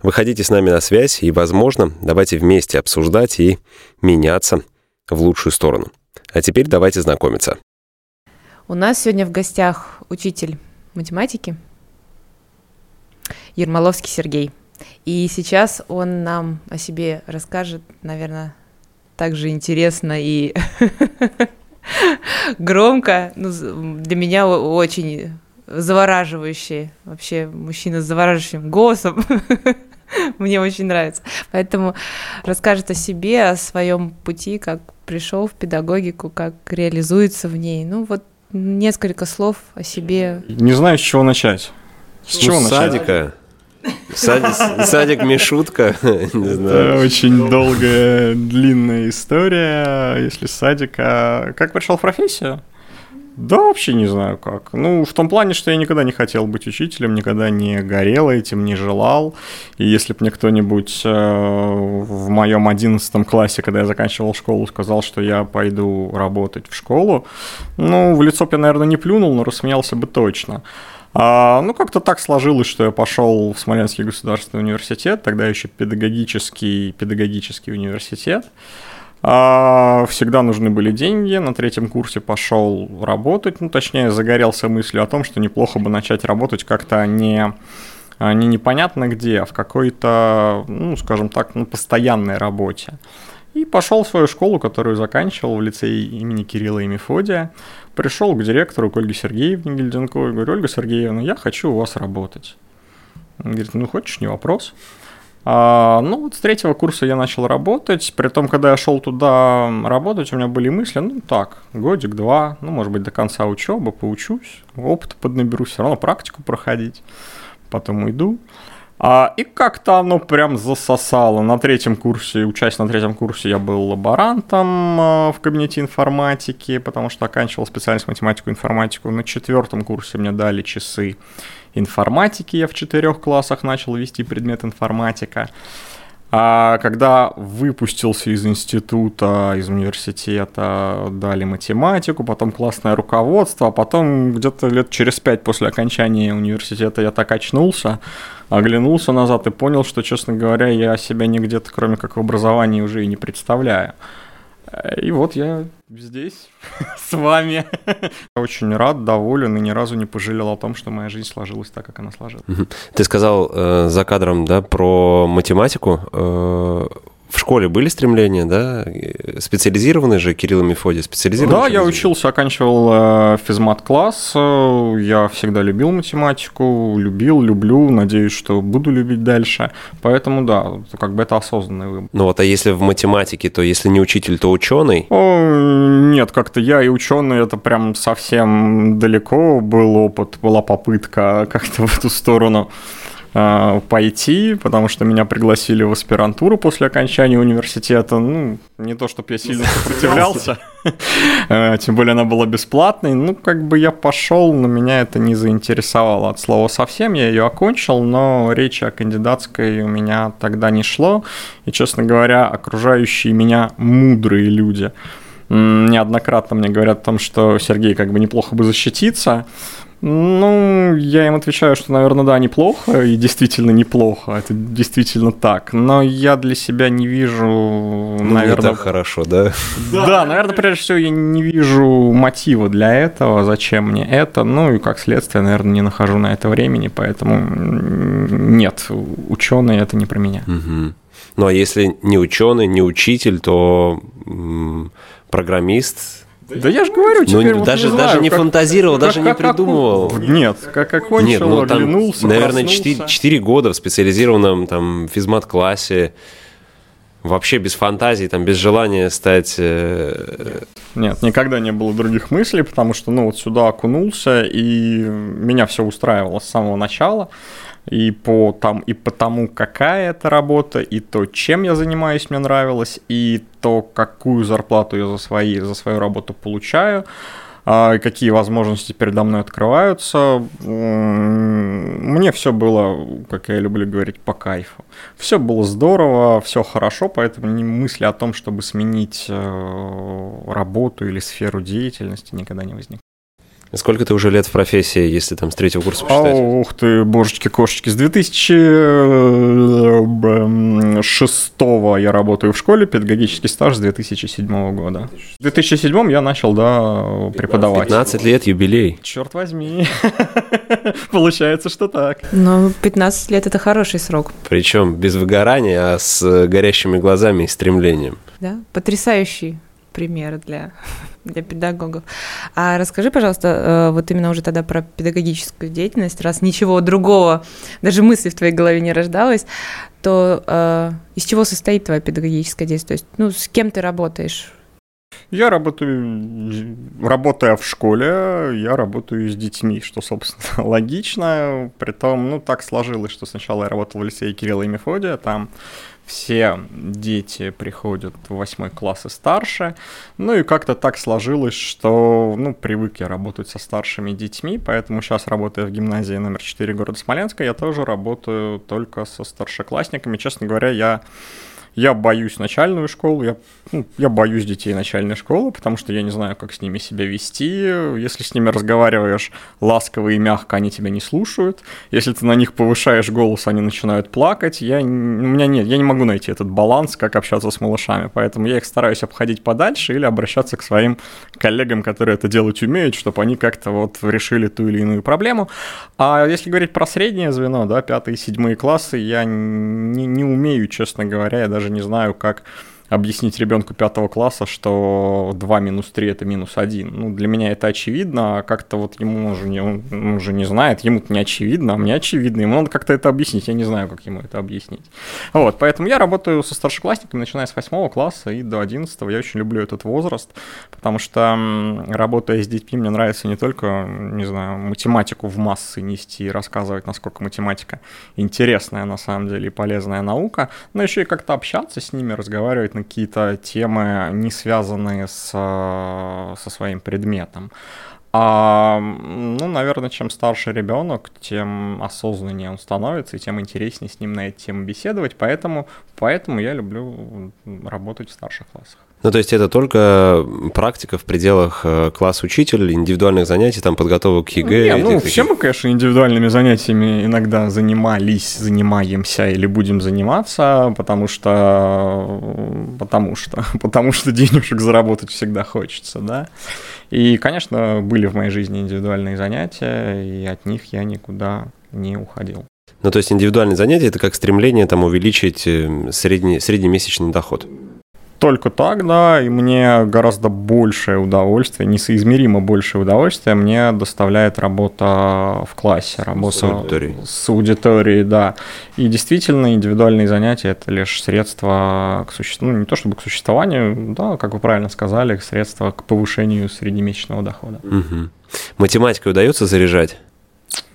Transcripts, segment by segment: Выходите с нами на связь и, возможно, давайте вместе обсуждать и меняться в лучшую сторону. А теперь давайте знакомиться. У нас сегодня в гостях учитель математики Ермоловский Сергей. И сейчас он нам о себе расскажет, наверное, так же интересно и громко. Для меня очень завораживающий, вообще мужчина с завораживающим голосом. Мне очень нравится. Поэтому расскажет о себе, о своем пути, как пришел в педагогику, как реализуется в ней. Несколько слов о себе. Не знаю, с чего начать. С чего начать? Садика. Садик Мишутка. Это очень долгая, длинная история. Если с садика... Как пришел в профессию? Да вообще не знаю как. В том плане, что я никогда не хотел быть учителем, никогда не горел этим, не желал. И если бы мне кто-нибудь в моем 11 классе, когда я заканчивал школу, сказал, что я пойду работать в школу, в лицо бы я, наверное, не плюнул, но рассмеялся бы точно. Как-то так сложилось, что я пошел в Смоленский государственный университет, тогда еще педагогический университет. Всегда нужны были деньги. На третьем курсе пошел работать. Точнее, загорелся мыслью о том, что неплохо бы начать работать как-то не непонятно где, а в какой-то, постоянной работе. И пошел в свою школу, которую заканчивал, в лицее имени Кирилла и Мефодия. Пришел к директору, к Ольге Сергеевне Гильденко, и говорю: Ольга Сергеевна, я хочу у вас работать. Он говорит: хочешь, не вопрос. С третьего курса я начал работать, притом, когда я шел туда работать, у меня были мысли, годик-два, может быть, до конца учебы поучусь, опыт поднаберу, все равно практику проходить, потом уйду. И как-то оно прям засосало. Учась на третьем курсе, я был лаборантом в кабинете информатики, потому что оканчивал специальность математику и информатику. На четвертом курсе мне дали часы информатики. Я в 4 классах начал вести предмет информатика. Когда выпустился из института, из университета, дали математику, потом классное руководство, а потом где-то лет через 5 после окончания университета я так очнулся, оглянулся назад и понял, что, честно говоря, я себя нигде-то, кроме как в образовании, уже и не представляю. И вот я здесь с вами. Очень рад, доволен и ни разу не пожалел о том, что моя жизнь сложилась так, как она сложилась. Ты сказал за кадром, да, про математику. В школе были стремления, да? Специализированные же Кирилл и Мефодий. Да, я учился, оканчивал физмат-класс. Я всегда любил математику, люблю, надеюсь, что буду любить дальше. Поэтому, да, это осознанный выбор. А если в математике, то если не учитель, то ученый? Нет, как-то я и ученый, это прям совсем далеко был опыт, была попытка как-то в эту сторону пойти, потому что меня пригласили в аспирантуру после окончания университета. Не то чтобы я сильно сопротивлялся, тем более она была бесплатной. Я пошел, но меня это не заинтересовало от слова совсем. Я ее окончил, но речи о кандидатской у меня тогда не шло. И, честно говоря, окружающие меня мудрые люди неоднократно мне говорят о том, что Сергей, неплохо бы защититься. Я им отвечаю, что, наверное, да, неплохо, и действительно неплохо, это действительно так, но я для себя не вижу, наверное... Не так хорошо, да? Да, наверное, прежде всего, я не вижу мотива для этого, зачем мне это, и как следствие, наверное, не нахожу на это времени, поэтому нет, ученые — это не про меня. Угу. А если не ученый, не учитель, то программист... Да я же говорю, теперь даже не фантазировал, даже не придумывал. Нет, как окончил, оглянулся, наверное, 4 года в специализированном физмат-классе. вообще без фантазий, там, без желания стать... Нет, никогда не было других мыслей, потому что, ну, вот сюда окунулся, и меня все устраивало с самого начала. И по тому, какая это работа, и то, чем я занимаюсь, мне нравилось, и то, какую зарплату я за свою работу получаю, какие возможности передо мной открываются. Мне все было, как я люблю говорить, по кайфу. Все было здорово, все хорошо, поэтому мысли о том, чтобы сменить работу или сферу деятельности, никогда не возникло. Сколько ты уже лет в профессии, если там с третьего курса посчитать? Ух ты, божечки-кошечки, с 2006-го я работаю в школе, педагогический стаж с 2007 года. В 2007 я начал, преподавать. 15 лет, юбилей. Черт возьми, получается, что так. Ну, 15 лет – это хороший срок. Причем без выгорания, а с горящими глазами и стремлением. Да, потрясающий пример для педагогов. А расскажи, пожалуйста, вот именно уже тогда про педагогическую деятельность, раз ничего другого, даже мысли в твоей голове не рождалось, то из чего состоит твоя педагогическая деятельность? То есть, с кем ты работаешь? Я работая в школе, я работаю с детьми, что, собственно, логично. Притом, так сложилось, что сначала я работал в лицее Кирилла и Мефодия, там все дети приходят в 8 класс и старше, и как-то так сложилось, что, привык я работать со старшими детьми, поэтому сейчас, работая в гимназии номер 4 города Смоленска, я тоже работаю только со старшеклассниками. Честно говоря, я боюсь начальную школу, я боюсь детей начальной школы, потому что я не знаю, как с ними себя вести. Если с ними разговариваешь ласково и мягко, они тебя не слушают. Если ты на них повышаешь голос, они начинают плакать. Я не могу найти этот баланс, как общаться с малышами, поэтому я их стараюсь обходить подальше или обращаться к своим коллегам, которые это делать умеют, чтобы они как-то решили ту или иную проблему. А если говорить про среднее звено, 5-7 классы, я не умею, честно говоря, я даже не знаю, как объяснить ребенку 5 класса, что 2 - 3 это -1. Для меня это очевидно, а как-то ему он уже не знает, ему-то не очевидно, а мне очевидно, ему надо как-то это объяснить, я не знаю, как ему это объяснить. Поэтому я работаю со старшеклассниками, начиная с 8 класса и до 11, я очень люблю этот возраст, потому что, работая с детьми, мне нравится не только, не знаю, математику в массы нести и рассказывать, насколько математика интересная на самом деле и полезная наука, но еще и как-то общаться с ними, разговаривать на какие-то темы, не связанные со своим предметом. Наверное, чем старше ребенок, тем осознаннее он становится, и тем интереснее с ним на эти темы беседовать, поэтому я люблю работать в старших классах. То есть это только практика в пределах класс-учитель, индивидуальных занятий, там, подготовок к ЕГЭ? Все мы, конечно, индивидуальными занятиями иногда занимаемся или будем заниматься, потому что денежек заработать всегда хочется, И, конечно, были в моей жизни индивидуальные занятия, и от них я никуда не уходил. То есть индивидуальные занятия – это как стремление увеличить среднемесячный доход? Только так, и мне гораздо большее удовольствие, несоизмеримо большее удовольствие мне доставляет работа в классе, работа с аудиторией, И действительно, индивидуальные занятия – это лишь средство к существованию, не то чтобы к существованию, как вы правильно сказали, средство к повышению среднемесячного дохода. Угу. Математикой удается заряжать?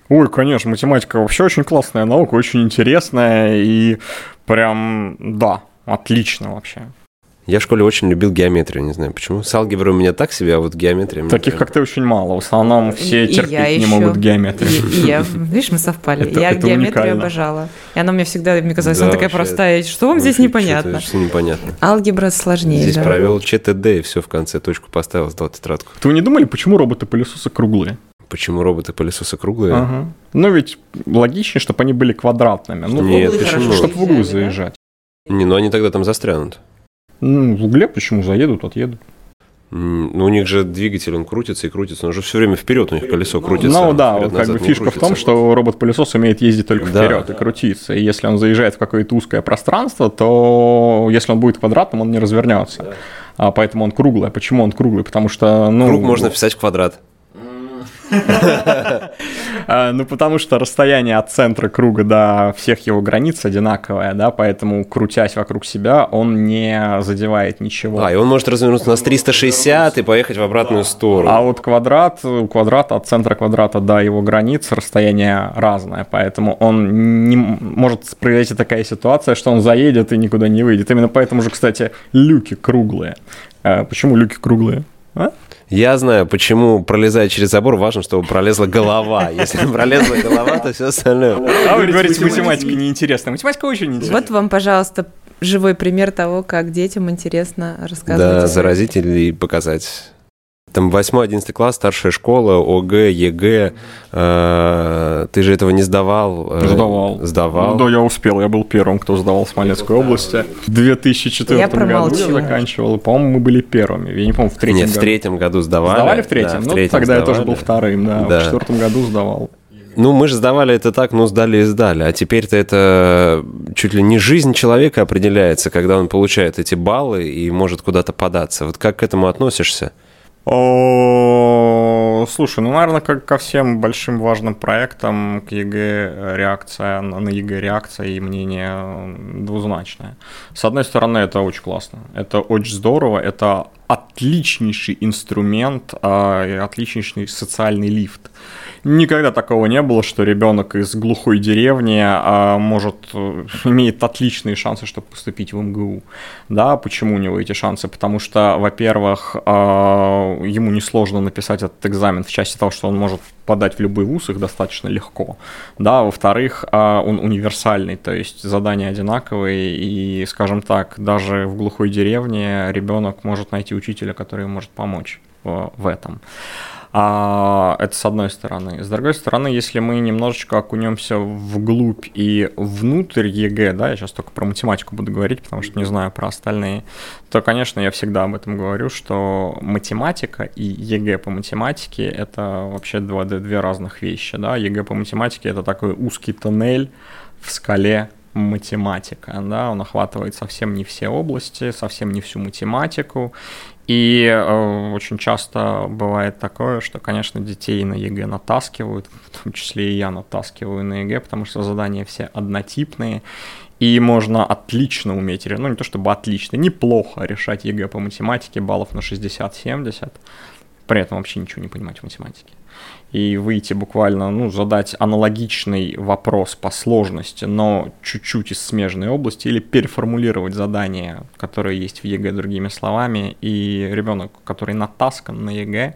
Ой, конечно, математика вообще очень классная наука, очень интересная и прям, отлично вообще. Я в школе очень любил геометрию, не знаю почему. С алгеброй у меня так себе, а вот геометрия... Таких, как ты, очень мало. В основном все терпеть не могут геометрию. Видишь, мы совпали. Я геометрию обожала. И она мне всегда, мне казалось, она такая простая. Что вам здесь непонятно? Что непонятно. Алгебра сложнее. Здесь провел ЧТД, и все в конце. Точку поставил, сдал тетрадку. Вы не думали, почему роботы-пылесосы круглые? Почему роботы-пылесосы круглые? Ага. Ведь логичнее, чтобы они были квадратными. Нет, почему? Чтобы в углы заезжать. Они тогда там застрянут. В угле почему заедут, отъедут? У них же двигатель, он крутится и крутится, он же все время вперед, у них колесо крутится. Фишка в том, что робот-пылесос умеет ездить только вперед и крутиться. И если он заезжает в какое-то узкое пространство, то если он будет квадратным, он не развернется. Поэтому он круглый. Почему он круглый? Потому что... Круг можно вписать в квадрат. Ну, потому что расстояние от центра круга до всех его границ одинаковое, да, поэтому, крутясь вокруг себя, он не задевает ничего. А, и он может развернуться на 360 и поехать в обратную сторону. А вот квадрат, от центра квадрата до его границ расстояние разное, поэтому он не может произойти такая ситуация, что он заедет и никуда не выйдет. Именно поэтому же, кстати, люки круглые. Почему люки круглые? А? Я знаю, почему, пролезая через забор, важно, чтобы пролезла голова. Если пролезла голова, то все остальное. А вы говорите, математика неинтересна. Математика очень интересна. Вот вам, пожалуйста, живой пример того, как детям интересно рассказывать. Да, заразить и показать. Там 8-11 класс, старшая школа, ОГЭ, ЕГЭ. Ты же этого не сдавал? Сдавал. Да, я успел. Я был первым, кто сдавал в Смоленской области. В 2004 году я заканчивал. По-моему, мы были первыми. Я не помню, в третьем году. Нет, в третьем году сдавали. Сдавали в третьем? Да, в третьем тогда сдавали. Я тоже был вторым, да. В четвертом году сдавал. Ну, мы же сдавали это так, ну, сдали и сдали. А теперь-то это чуть ли не жизнь человека определяется, когда он получает эти баллы и может куда-то податься. Вот как к этому относишься? Слушай, ну, наверное, как ко всем большим важным проектам, к ЕГЭ реакция, на ЕГЭ реакция и мнение двузначное. С одной стороны, это очень классно, это очень здорово, это отличнейший инструмент, отличнейший социальный лифт. Никогда такого не было, что ребенок из глухой деревни имеет отличные шансы, чтобы поступить в МГУ. Да, почему у него эти шансы? Потому что, во-первых, ему несложно написать этот экзамен в части того, что он может подать в любой вуз, их достаточно легко. Да, во-вторых, он универсальный, то есть задания одинаковые, и, скажем так, даже в глухой деревне ребенок может найти учителя, который может помочь в этом. Это с одной стороны. С другой стороны, если мы немножечко окунемся вглубь и внутрь ЕГЭ, да, я сейчас только про математику буду говорить, потому что не знаю про остальные, то, конечно, я всегда об этом говорю, что математика и ЕГЭ по математике — это вообще две разных вещи, да. ЕГЭ по математике — это такой узкий тоннель в скале математика, да, он охватывает совсем не все области, совсем не всю математику. И очень часто бывает такое, что, конечно, детей на ЕГЭ натаскивают, в том числе и я натаскиваю на ЕГЭ, потому что задания все однотипные, и можно отлично уметь, ну не то чтобы отлично, неплохо решать ЕГЭ по математике баллов на 60-70, при этом вообще ничего не понимать в математике. И выйти буквально, ну, задать аналогичный вопрос по сложности, но чуть-чуть из смежной области, или переформулировать задание, которое есть в ЕГЭ, другими словами, и ребенок, который натаскан на ЕГЭ,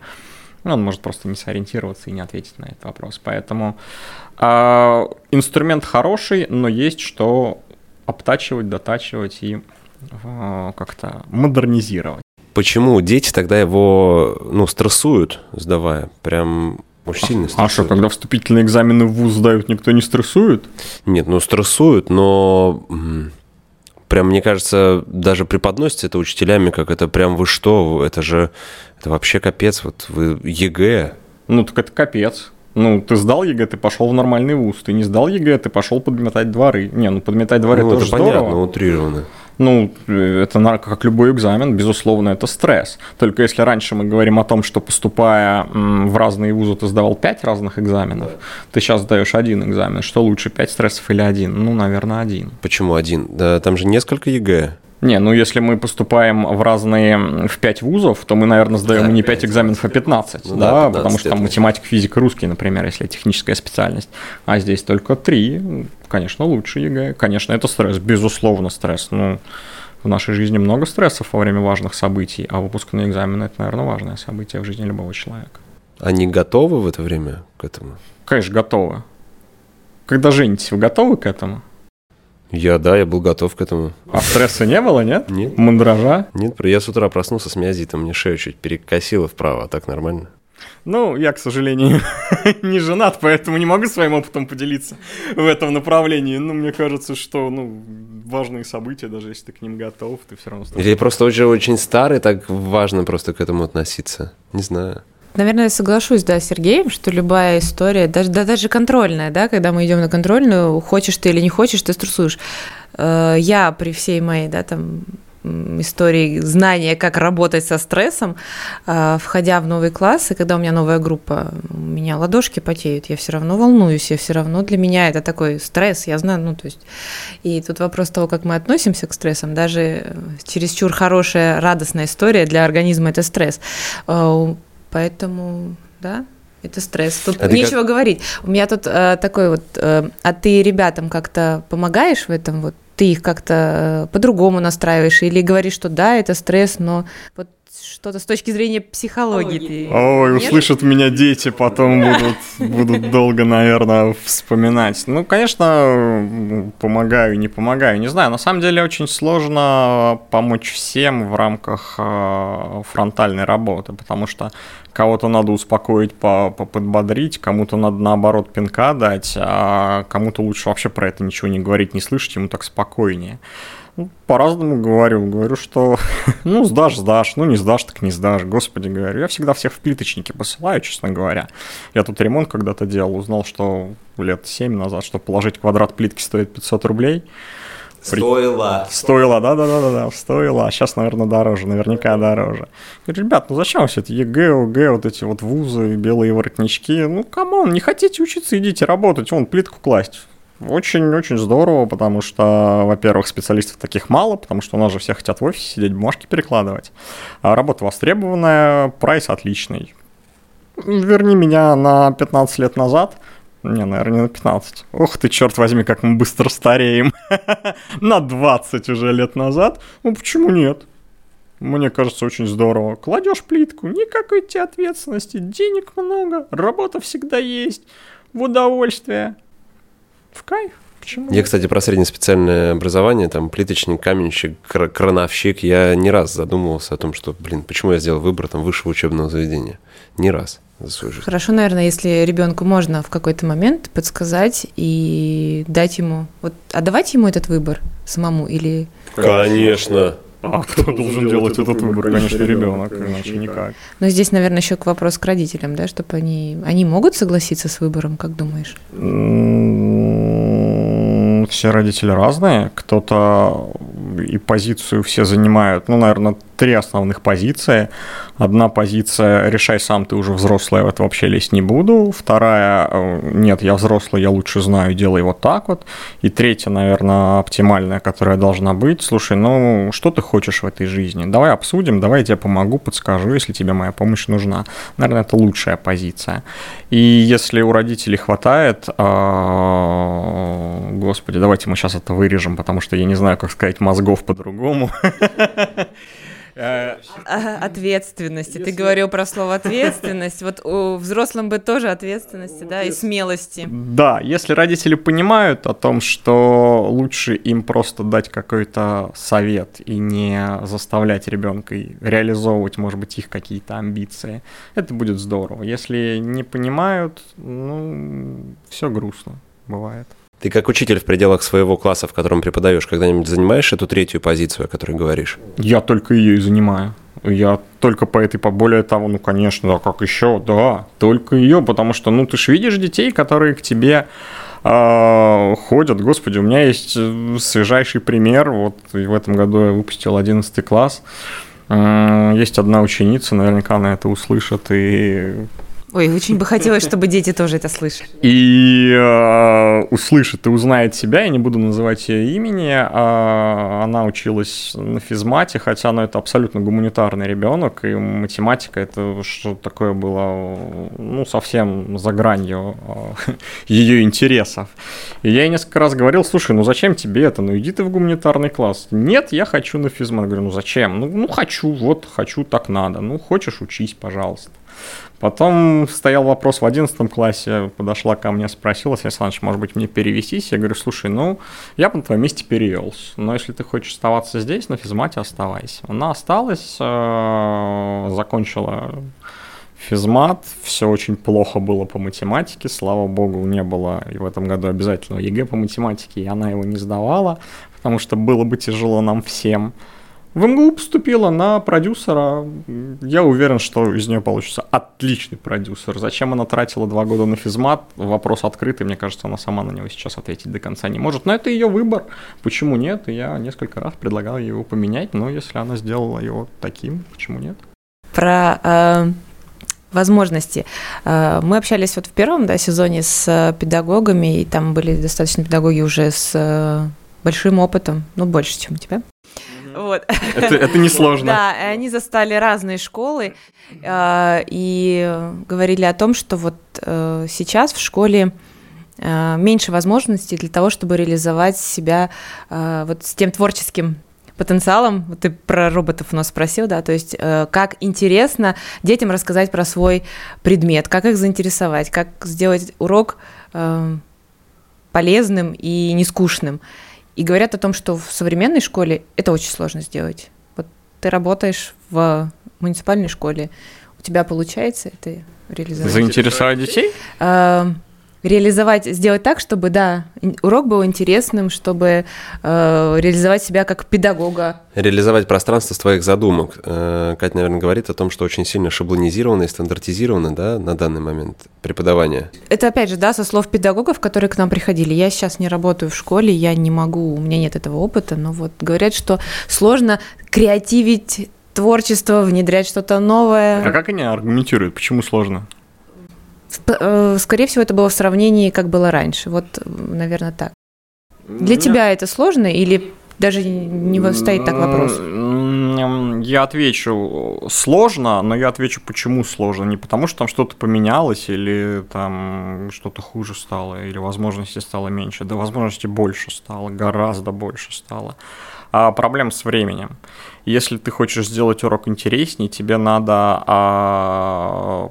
он может просто не сориентироваться и не ответить на этот вопрос. Поэтому инструмент хороший, но есть что обтачивать, дотачивать и как-то модернизировать. Почему дети тогда его, ну, стрессуют, сдавая? Прям очень сильно стрессуют. А что, когда вступительные экзамены в вуз сдают, никто не стрессует? Нет, ну, стрессуют, но прям, мне кажется, даже преподносится это учителями, как это прям вы что, это же, это вообще капец, вот вы ЕГЭ. Ну, так это капец. Ну, ты сдал ЕГЭ, ты пошел в нормальный вуз. Ты не сдал ЕГЭ, ты пошел подметать дворы. Не, ну, подметать дворы тоже здорово. Ну, это понятно, утрированно. Ну, это как любой экзамен, безусловно, это стресс. Только если раньше мы говорим о том, что, поступая в разные вузы, ты сдавал 5 разных экзаменов, ты сейчас сдаешь один экзамен. Что лучше, 5 стрессов или один? Ну, наверное, один. Почему один? Да, там же несколько ЕГЭ. Не, ну если мы поступаем в 5 вузов, то мы, наверное, сдаем не 5 экзаменов, а 15, ну, да, 15, потому что там математика, физика, русский, например, если техническая специальность, а здесь только 3, конечно, лучше ЕГЭ, конечно, это стресс, безусловно, стресс, ну, в нашей жизни много стрессов во время важных событий, а выпускные экзамены – это, наверное, важное событие в жизни любого человека. Они готовы в это время к этому? Конечно, готовы. Когда женитесь, вы готовы к этому? Я был готов к этому. А стресса не было, нет? Нет. Мандража? Нет, я с утра проснулся с миозитом, мне шею чуть перекосило вправо, а так нормально. Ну, я, к сожалению, не женат, поэтому не могу своим опытом поделиться в этом направлении. Но мне кажется, что, ну, важные события, даже если ты к ним готов, ты все равно... Или просто очень старый, так важно просто к этому относиться. Не знаю. Наверное, я соглашусь, да, с Сергеем, что любая история, даже контрольная, да, когда мы идем на контрольную, хочешь ты или не хочешь, ты стрессуешь. Я при всей моей, да, там, истории знания, как работать со стрессом, входя в новый класс, и когда у меня новая группа, у меня ладошки потеют, я все равно волнуюсь, я все равно, для меня это такой стресс, я знаю, ну, то есть, и тут вопрос того, как мы относимся к стрессам, даже чересчур хорошая, радостная история для организма – это стресс, поэтому, да… Это стресс, тут нечего говорить. У меня тут такой вот, а ты ребятам как-то помогаешь в этом, вот ты их как-то по-другому настраиваешь или говоришь, что да, это стресс, но вот что-то с точки зрения психологии. Ой, услышат меня дети, потом будут долго, наверное, вспоминать. Ну, конечно, помогаю, не помогаю, не знаю. На самом деле очень сложно помочь всем в рамках фронтальной работы, потому что кого-то надо успокоить, подбодрить, кому-то надо, наоборот, пинка дать, а кому-то лучше вообще про это ничего не говорить, не слышать, ему так спокойнее. Ну, по-разному говорю. Говорю, что ну, сдашь, ну, не сдашь, так не сдашь. Господи, говорю, я всегда всех в плиточники посылаю, честно говоря. Я тут ремонт когда-то делал, узнал, что лет 7 назад, что положить квадрат плитки стоит 500 рублей. Стоило, да, стоило. Сейчас, наверное, дороже, наверняка дороже. Говорю, ребят, ну зачем все это ЕГЭ, ОГЭ, вот эти вот вузы, белые воротнички? Ну, камон, не хотите учиться, идите работать, вон, плитку класть. Очень-очень здорово, потому что, во-первых, специалистов таких мало, потому что у нас же все хотят в офисе сидеть, бумажки перекладывать. А работа востребованная, прайс отличный. Верни меня на 15 лет назад. Не, наверное, не на 15. Ух ты, черт возьми, как мы быстро стареем. На 20 уже лет назад. Ну, почему нет? Мне кажется, очень здорово. Кладешь плитку, никакой тебе ответственности, денег много, работа всегда есть, в удовольствие. В кайф. Почему? Я, кстати, про среднеспециальное образование, там, плиточник, каменщик, крановщик, я не раз задумывался о том, что, почему я сделал выбор там высшего учебного заведения. Не раз. Хорошо, наверное, если ребенку можно в какой-то момент подсказать и дать ему, вот, а давать ему этот выбор самому или... Конечно. А кто должен делать этот выбор? Конечно, ребенок, иначе никак. Но здесь, наверное, еще вопрос к родителям, да, чтобы они могут согласиться с выбором, как думаешь? Все родители разные, кто-то и позицию все занимают, ну, наверное, три основных позиции. Одна позиция – решай сам, ты уже взрослый, я в это вообще лезть не буду. Вторая – нет, я взрослый, я лучше знаю, делай вот так вот. И третья, наверное, оптимальная, которая должна быть. Слушай, ну, что ты хочешь в этой жизни? Давай обсудим, давай я тебе помогу, подскажу, если тебе моя помощь нужна. Наверное, это лучшая позиция. И если у родителей хватает, господи, давайте мы сейчас это вырежем, потому что я не знаю, как сказать мозгов по-другому. Ответственности. Ты говорил про слово ответственность. Вот у взрослым бы тоже ответственности, да, и смелости. Да, если родители понимают о том, что лучше им просто дать какой-то совет и не заставлять ребенка реализовывать, может быть, их какие-то амбиции, это будет здорово. Если не понимают, ну, все грустно бывает. Ты как учитель в пределах своего класса, в котором преподаешь, когда-нибудь занимаешь эту третью позицию, о которой говоришь? Я только ее и занимаю. Я только по этой, более того, ну, конечно, да, как еще, да, только ее, потому что, ну, ты ж видишь детей, которые к тебе ходят. Господи, у меня есть свежайший пример, вот в этом году я выпустил 11 класс. Есть одна ученица, наверняка она это услышит и... Ой, очень бы хотелось, чтобы дети тоже это слышали. И услышит и узнает себя, я не буду называть ее имени, она училась на физмате, хотя она это абсолютно гуманитарный ребенок, и математика это что-то такое было, ну, совсем за гранью ее интересов. И я ей несколько раз говорил, слушай, ну зачем тебе это, ну иди ты в гуманитарный класс. Нет, я хочу на физмат. Говорю, ну зачем? Ну хочу, вот хочу, так надо. Ну хочешь, учись, пожалуйста. Потом стоял вопрос в 11 классе, подошла ко мне, спросила, Александр Александрович, может быть, мне перевестись? Я говорю, слушай, ну, я бы на твоем месте перевелся, но если ты хочешь оставаться здесь, на физмате оставайся. Она осталась, закончила физмат, все очень плохо было по математике, слава богу, не было и в этом году обязательного ЕГЭ по математике, и она его не сдавала, потому что было бы тяжело нам всем. В МГУ поступила на продюсера. Я уверен, что из нее получится отличный продюсер. Зачем она тратила 2 года на физмат? Вопрос открытый. Мне кажется, она сама на него сейчас ответить до конца не может. Но это ее выбор. Почему нет? И я несколько раз предлагал ей его поменять. Но если она сделала его таким, почему нет? Про возможности. Мы общались вот в первом сезоне с педагогами, и там были достаточно педагоги уже с большим опытом, больше, чем у тебя. Вот. Это несложно. Да, они застали разные школы и говорили о том, что вот сейчас в школе меньше возможностей для того, чтобы реализовать себя вот с тем творческим потенциалом. Вот ты про роботов у нас спросил, да, то есть как интересно детям рассказать про свой предмет, как их заинтересовать, как сделать урок полезным и нескучным. И говорят о том, что в современной школе это очень сложно сделать. Вот ты работаешь в муниципальной школе, у тебя получается это реализовать. Заинтересовать детей? Реализовать, сделать так, чтобы, урок был интересным, чтобы реализовать себя как педагога. Реализовать пространство своих задумок. Катя, наверное, говорит о том, что очень сильно шаблонизировано и стандартизировано, на данный момент преподавание. Это, опять же, со слов педагогов, которые к нам приходили. Я сейчас не работаю в школе, я не могу, у меня нет этого опыта, но говорят, что сложно креативить творчество, внедрять что-то новое. А как они аргументируют, почему сложно? Скорее всего, это было в сравнении, как было раньше. Вот, наверное, так. Для тебя это сложно или даже не стоит так вопрос? Я отвечу сложно, но я отвечу, почему сложно. Не потому, что там что-то поменялось или там что-то хуже стало, или возможностей стало меньше. Да, возможностей больше стало, гораздо больше стало. А проблем с временем. Если ты хочешь сделать урок интереснее, тебе надо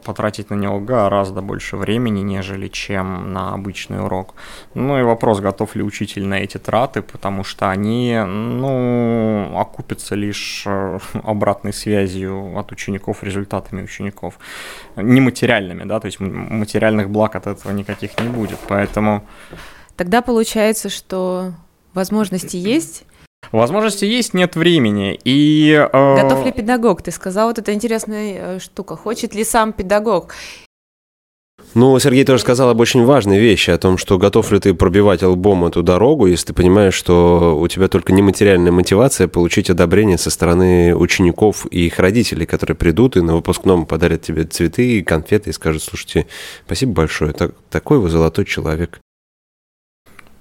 потратить на него гораздо больше времени, нежели чем на обычный урок. Ну и вопрос, готов ли учитель на эти траты, потому что они, окупятся лишь обратной связью от учеников, результатами учеников. Не материальными, то есть материальных благ от этого никаких не будет, поэтому... Тогда получается, что возможности есть... Возможности есть, нет времени. Готов ли педагог? Ты сказал, вот это интересная штука. Хочет ли сам педагог? Сергей тоже сказал об очень важной вещи, о том, что готов ли ты пробивать лбом эту дорогу, если ты понимаешь, что у тебя только нематериальная мотивация получить одобрение со стороны учеников и их родителей, которые придут и на выпускном подарят тебе цветы и конфеты и скажут: слушайте, спасибо большое, такой вы золотой человек.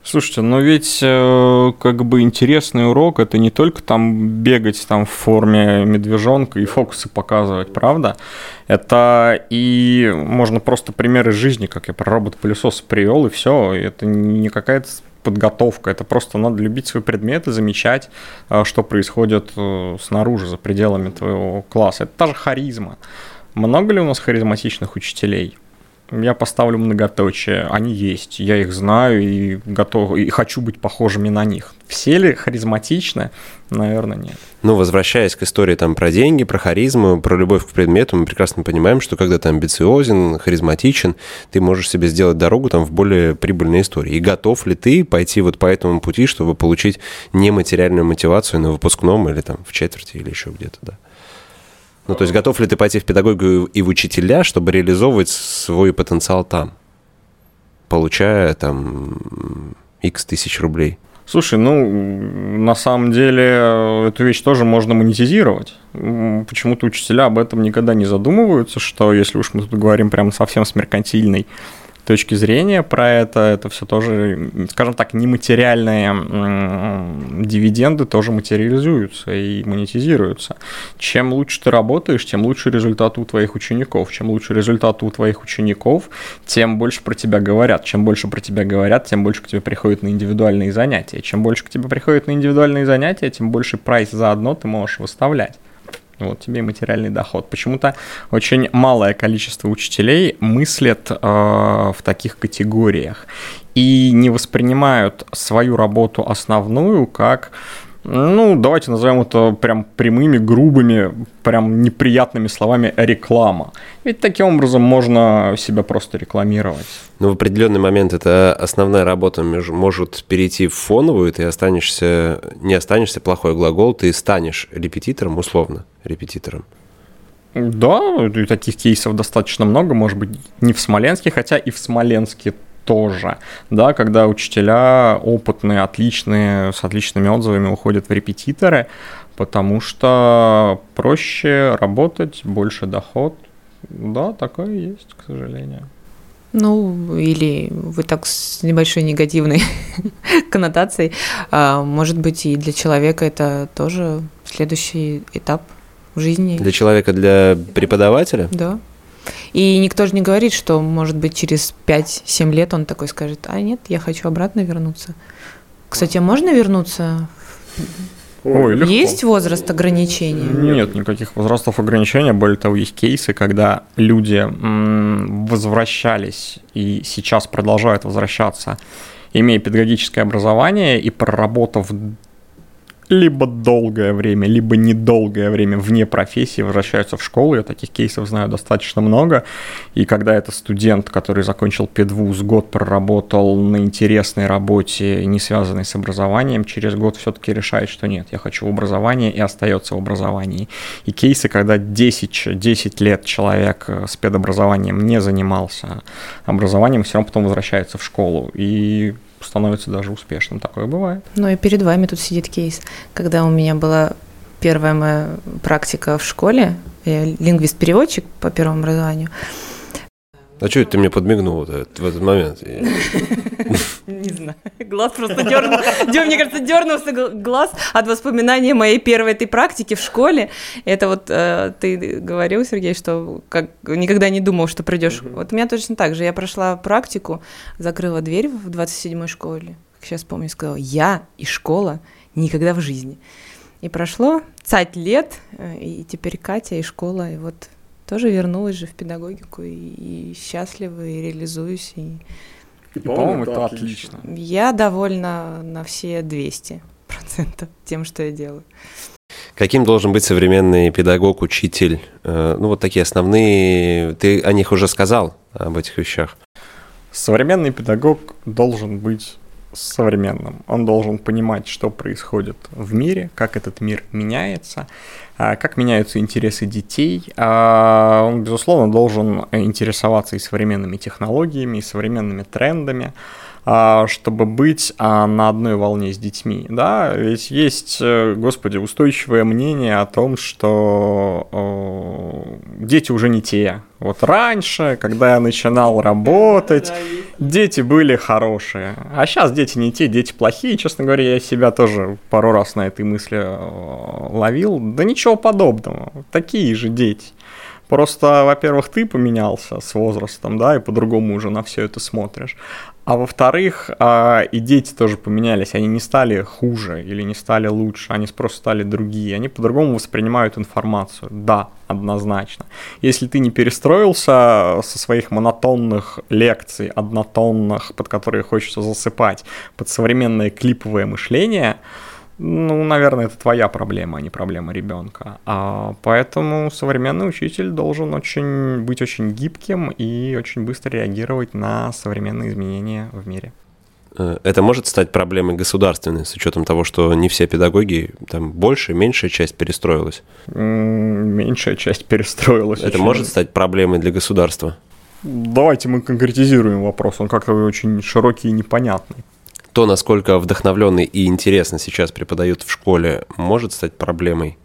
Слушайте, ведь интересный урок – это не только бегать в форме медвежонка и фокусы показывать, правда? Это и можно просто примеры жизни, как я про робот-пылесос привел, и все. Это не какая-то подготовка, это просто надо любить свой предмет и замечать, что происходит снаружи, за пределами твоего класса. Это та же харизма. Много ли у нас харизматичных учителей? Я поставлю многоточие, они есть, я их знаю и готов, и хочу быть похожими на них. Все ли харизматичны? Наверное, нет. Возвращаясь к истории про деньги, про харизму, про любовь к предмету, мы прекрасно понимаем, что когда ты амбициозен, харизматичен, ты можешь себе сделать дорогу в более прибыльной истории. И готов ли ты пойти по этому пути, чтобы получить нематериальную мотивацию на выпускном или в четверти или еще где-то, то есть готов ли ты пойти в педагогику и в учителя, чтобы реализовывать свой потенциал там, получая X тысяч рублей? Слушай, на самом деле эту вещь тоже можно монетизировать. Почему-то учителя об этом никогда не задумываются, что если уж мы тут говорим прямо совсем с меркантильной точки зрения про это все тоже, скажем так, нематериальные дивиденды тоже материализуются и монетизируются. Чем лучше ты работаешь, тем лучше результаты у твоих учеников. Чем лучше результаты у твоих учеников, тем больше про тебя говорят. Чем больше про тебя говорят, тем больше к тебе приходят на индивидуальные занятия. Чем больше к тебе приходят на индивидуальные занятия, тем больше прайс за одно ты можешь выставлять. Вот тебе и материальный доход. Почему-то очень малое количество учителей мыслят в таких категориях и не воспринимают свою работу основную как ну, давайте назовем это прям прямыми, грубыми, прям неприятными словами реклама. Ведь таким образом можно себя просто рекламировать. Но в определенный момент эта основная работа может перейти в фоновую, ты останешься, не останешься, плохой глагол, ты станешь репетитором, условно репетитором. Да, таких кейсов достаточно много, может быть, не в Смоленске, хотя и в Смоленске тоже, да, когда учителя опытные, отличные, с отличными отзывами уходят в репетиторы, потому что проще работать, больше доход, да, такое есть, к сожалению. Ну, или вы так с небольшой негативной коннотацией, может быть, и для человека это тоже следующий этап в жизни. Для человека, для преподавателя? Да. И никто же не говорит, что, может быть, через 5-7 лет он такой скажет: а нет, я хочу обратно вернуться. Кстати, а можно вернуться? Ой, легко. Есть возраст ограничения? Нет, никаких возрастов ограничения. Более того, есть кейсы, когда люди возвращались и сейчас продолжают возвращаться, имея педагогическое образование и проработав либо долгое время, либо недолгое время вне профессии, возвращаются в школу. Я таких кейсов знаю достаточно много. И когда это студент, который закончил педвуз, год проработал на интересной работе, не связанной с образованием, через год все-таки решает, что нет, я хочу в образование, и остается в образовании. И кейсы, когда 10 лет человек с педобразованием не занимался образованием, все равно потом возвращается в школу. И становится даже успешным, такое бывает. Ну и перед вами тут сидит кейс. Когда у меня была первая моя практика в школе, я лингвист-переводчик по первому образованию. А что это ты мне подмигнул в этот момент? Не знаю, глаз просто дернулся, мне кажется, дернулся глаз от воспоминания моей первой этой практики в школе. Это вот ты говорил, Сергей, что никогда не думал, что придешь. Вот у меня точно так же, я прошла практику, закрыла дверь в 27-й школе, как сейчас помню, сказала: я и школа никогда в жизни. И прошло 20 лет, и теперь Катя и школа, и вот тоже вернулась же в педагогику, и счастлива, и реализуюсь, и по-моему, это отлично. Я довольна на все 200% тем, что я делаю. Каким должен быть современный педагог, учитель? Ну, вот такие основные, ты о них уже сказал, об этих вещах. Современный педагог должен быть современным. Он должен понимать, что происходит в мире, как этот мир меняется, как меняются интересы детей. Он, безусловно, должен интересоваться и современными технологиями, и современными трендами, чтобы быть на одной волне с детьми. Да, ведь есть, господи, устойчивое мнение о том, что дети уже не те. Вот раньше, когда я начинал работать, дети были хорошие, а сейчас дети не те, дети плохие. Честно говоря, я себя тоже пару раз на этой мысли ловил. Да ничего подобного, такие же дети. Просто, во-первых, ты поменялся с возрастом, да, и по-другому уже на все это смотришь. А во-вторых, и дети тоже поменялись, они не стали хуже или не стали лучше, они просто стали другие, они по-другому воспринимают информацию, да, однозначно. Если ты не перестроился со своих монотонных лекций, однотонных, под которые хочется засыпать, под современное клиповое мышление, ну, наверное, это твоя проблема, а не проблема ребенка. Поэтому современный учитель должен быть очень гибким и очень быстро реагировать на современные изменения в мире. Это может стать проблемой государственной, с учетом того, что не все педагоги, там меньшая часть перестроилась? Меньшая часть перестроилась. Это может стать проблемой для государства? Давайте мы конкретизируем вопрос, он как-то очень широкий и непонятный. То, насколько вдохновленно и интересно сейчас преподают в школе, может стать проблемой?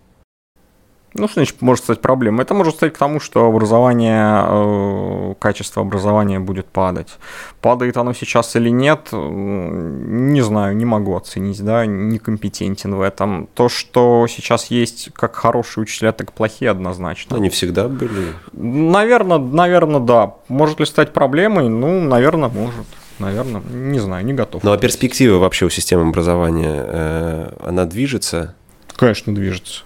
Ну, что значит может стать проблемой? Это может стать к тому, что образование, качество образования будет падать. Падает оно сейчас или нет, не знаю, не могу оценить, да, некомпетентен в этом. То, что сейчас есть как хорошие учителя, так и плохие, однозначно. Они всегда были? Наверное, да. Может ли стать проблемой? Ну, наверное, может. Наверное, не знаю, не готов. Ну, а перспектива вообще у системы образования, она движется? Конечно, движется.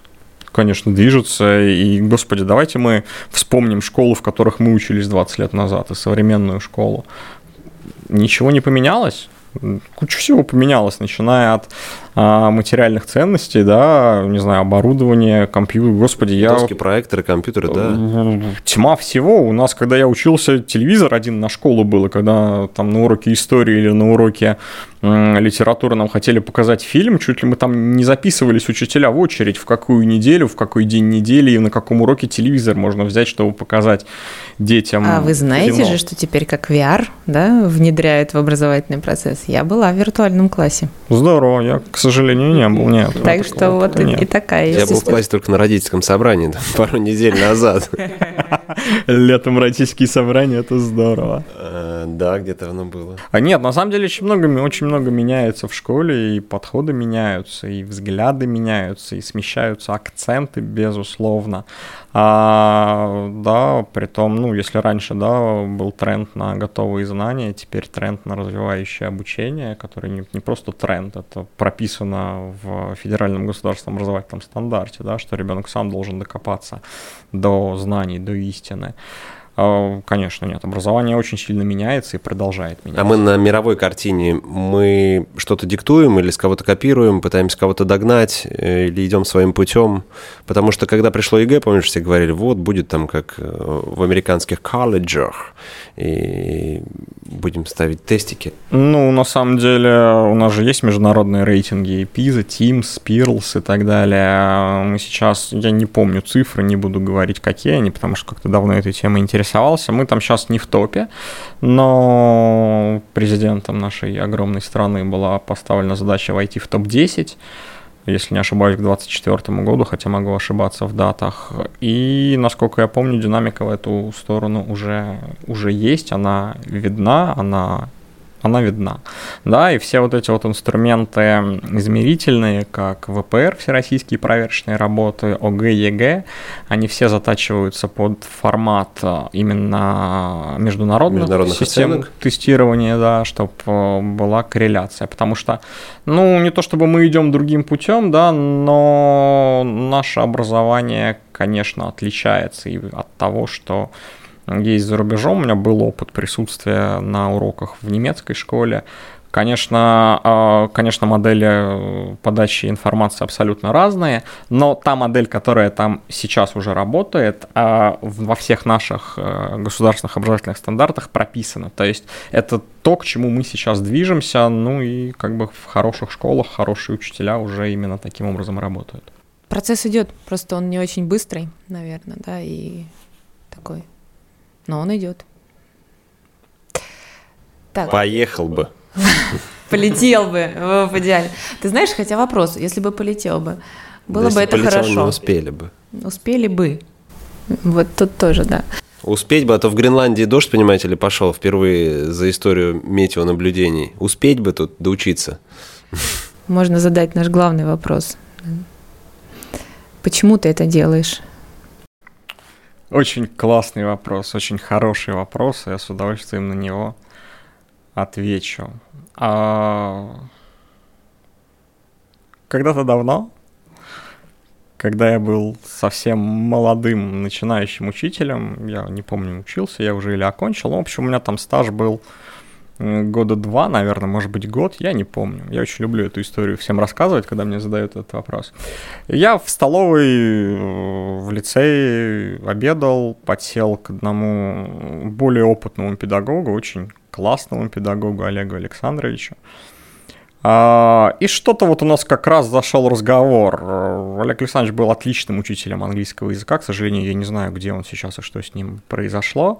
Конечно, движется. И, господи, давайте мы вспомним школу, в которых мы учились 20 лет назад, и современную школу. Ничего не поменялось? Куча всего поменялось, начиная от материальных ценностей, да, не знаю, оборудование, компьютер, господи, доски, проекторы, компьютеры, да. Тьма всего. У нас, когда я учился, телевизор один на школу был, и когда там на уроке истории или на уроке литературы нам хотели показать фильм, чуть ли мы там не записывались, учителя, в очередь, в какую неделю, в какой день недели и на каком уроке телевизор можно взять, чтобы показать детям. А вы знаете кино же, что теперь как VR, да, внедряют в образовательный процесс? Я была в виртуальном классе. Здорово, я, к сожалению, не был. Нет, так вот что вот и такая есть. Я был в классе только на родительском собрании пару недель назад. Летом родительские собрания, это здорово. Да, где-то оно было. Нет, на самом деле очень много меняется в школе, и подходы меняются, и взгляды меняются, и смещаются акценты, безусловно. Да, притом, если раньше, да, был тренд на готовые знания, теперь тренд на развивающее обучение, который не просто тренд, это прописано в федеральном государственном образовательном стандарте, да, что ребенок сам должен докопаться до знаний, до истины. Конечно, нет. Образование очень сильно меняется и продолжает меняться. А мы на мировой картине, мы что-то диктуем или с кого-то копируем, пытаемся кого-то догнать или идем своим путем? Потому что, когда пришло ЕГЭ, помнишь, все говорили, вот, будет там как в американских колледжах, и будем ставить тестики. На самом деле, у нас же есть международные рейтинги ПИЗа, Тимс, Пирлс и так далее. Мы сейчас, я не помню цифры, не буду говорить, какие они, потому что как-то давно этой темой интересовался. Мы там сейчас не в топе, но президентом нашей огромной страны была поставлена задача войти в топ-10, если не ошибаюсь, к 2024 году, хотя могу ошибаться в датах. И, насколько я помню, динамика в эту сторону уже есть, она видна, она видна. Да, и все вот эти вот инструменты измерительные, как ВПР, всероссийские проверочные работы, ОГЭ, ЕГЭ, они все затачиваются под формат именно международных систем оценок, тестирования, да, чтобы была корреляция. Потому что, не то чтобы мы идем другим путем, да, но наше образование, конечно, отличается и от того, что есть за рубежом. У меня был опыт присутствия на уроках в немецкой школе. Конечно, модели подачи информации абсолютно разные, но та модель, которая там сейчас уже работает, во всех наших государственных образовательных стандартах прописана. То есть это то, к чему мы сейчас движемся, и как бы в хороших школах хорошие учителя уже именно таким образом работают. Процесс идет, просто он не очень быстрый, наверное, да, и такой... Но он идет. Так. Поехал бы. Полетел бы в идеале. Ты знаешь, хотя вопрос, если бы полетел бы, было бы это хорошо. Если бы успели бы. Успели бы. Вот тут тоже, да. Успеть бы, а то в Гренландии дождь, понимаете ли, пошел впервые за историю метеонаблюдений. Успеть бы тут доучиться. Можно задать наш главный вопрос. Почему ты это делаешь? Очень классный вопрос, очень хороший вопрос, я с удовольствием на него отвечу. Когда-то давно, когда я был совсем молодым начинающим учителем, я не помню, учился я уже или окончил, в общем, у меня там стаж был года два, наверное, может быть, год, я не помню. Я очень люблю эту историю всем рассказывать, когда мне задают этот вопрос. Я в столовой, в лицее обедал, подсел к одному более опытному педагогу, очень классному педагогу Олегу Александровичу. И что-то вот у нас как раз зашел разговор. Олег Александрович был отличным учителем английского языка. К сожалению, я не знаю, где он сейчас и что с ним произошло.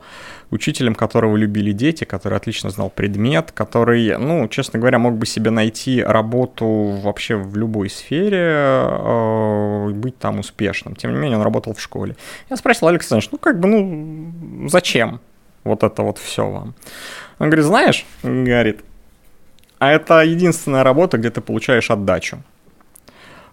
Учителем, которого любили дети, который отлично знал предмет, который, честно говоря, мог бы себе найти работу вообще в любой сфере и быть там успешным. Тем не менее, он работал в школе. Я спросил Олег Александрович, зачем вот это вот все вам? Он говорит, знаешь, а это единственная работа, где ты получаешь отдачу.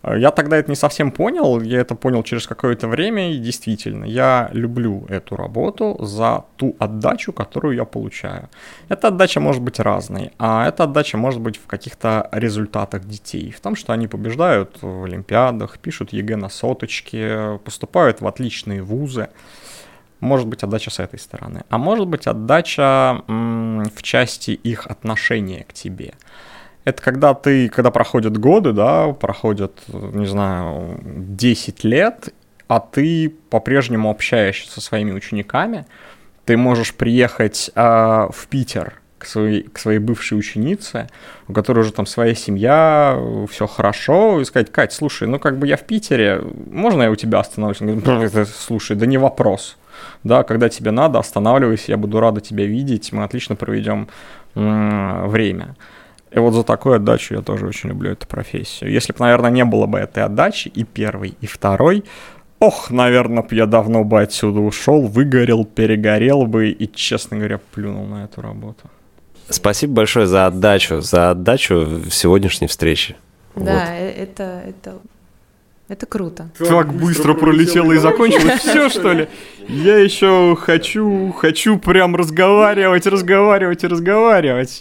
Я тогда это не совсем понял, я это понял через какое-то время, и действительно, я люблю эту работу за ту отдачу, которую я получаю. Эта отдача может быть разной, а эта отдача может быть в каких-то результатах детей, в том, что они побеждают в олимпиадах, пишут ЕГЭ на соточке, поступают в отличные вузы. Может быть, отдача с этой стороны. А может быть, отдача в части их отношения к тебе. Это когда проходят годы, да, проходят, не знаю, 10 лет, а ты по-прежнему общаешься со своими учениками, ты можешь приехать в Питер к своей бывшей ученице, у которой уже там своя семья, все хорошо, и сказать: Кать, слушай, ну как бы я в Питере, можно я у тебя остановлюсь? Он говорит: слушай, да не вопрос. Да, когда тебе надо, останавливайся, я буду рада тебя видеть, мы отлично проведем время. И вот за такую отдачу я тоже очень люблю эту профессию. Если бы, наверное, не было бы этой отдачи, и первой, и второй, наверное, я давно бы отсюда ушел, выгорел, перегорел бы и, честно говоря, плюнул на эту работу. Спасибо большое за отдачу в сегодняшней встрече. Да, вот. Это круто. Так быстро пролетело и закончилось. Все, что ли? Я еще хочу прям разговаривать.